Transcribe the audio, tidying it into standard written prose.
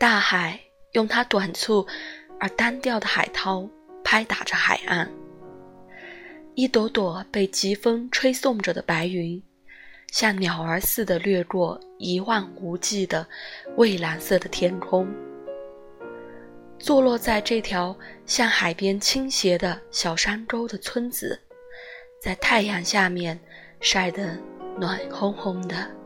大海用它短促而单调的海涛拍打着海岸，一朵朵被疾风吹送着的白云像鸟儿似的掠过一望无际的蔚蓝色的天空，坐落在这条向海边倾斜的小山沟的村子在太阳下面晒得暖烘烘的。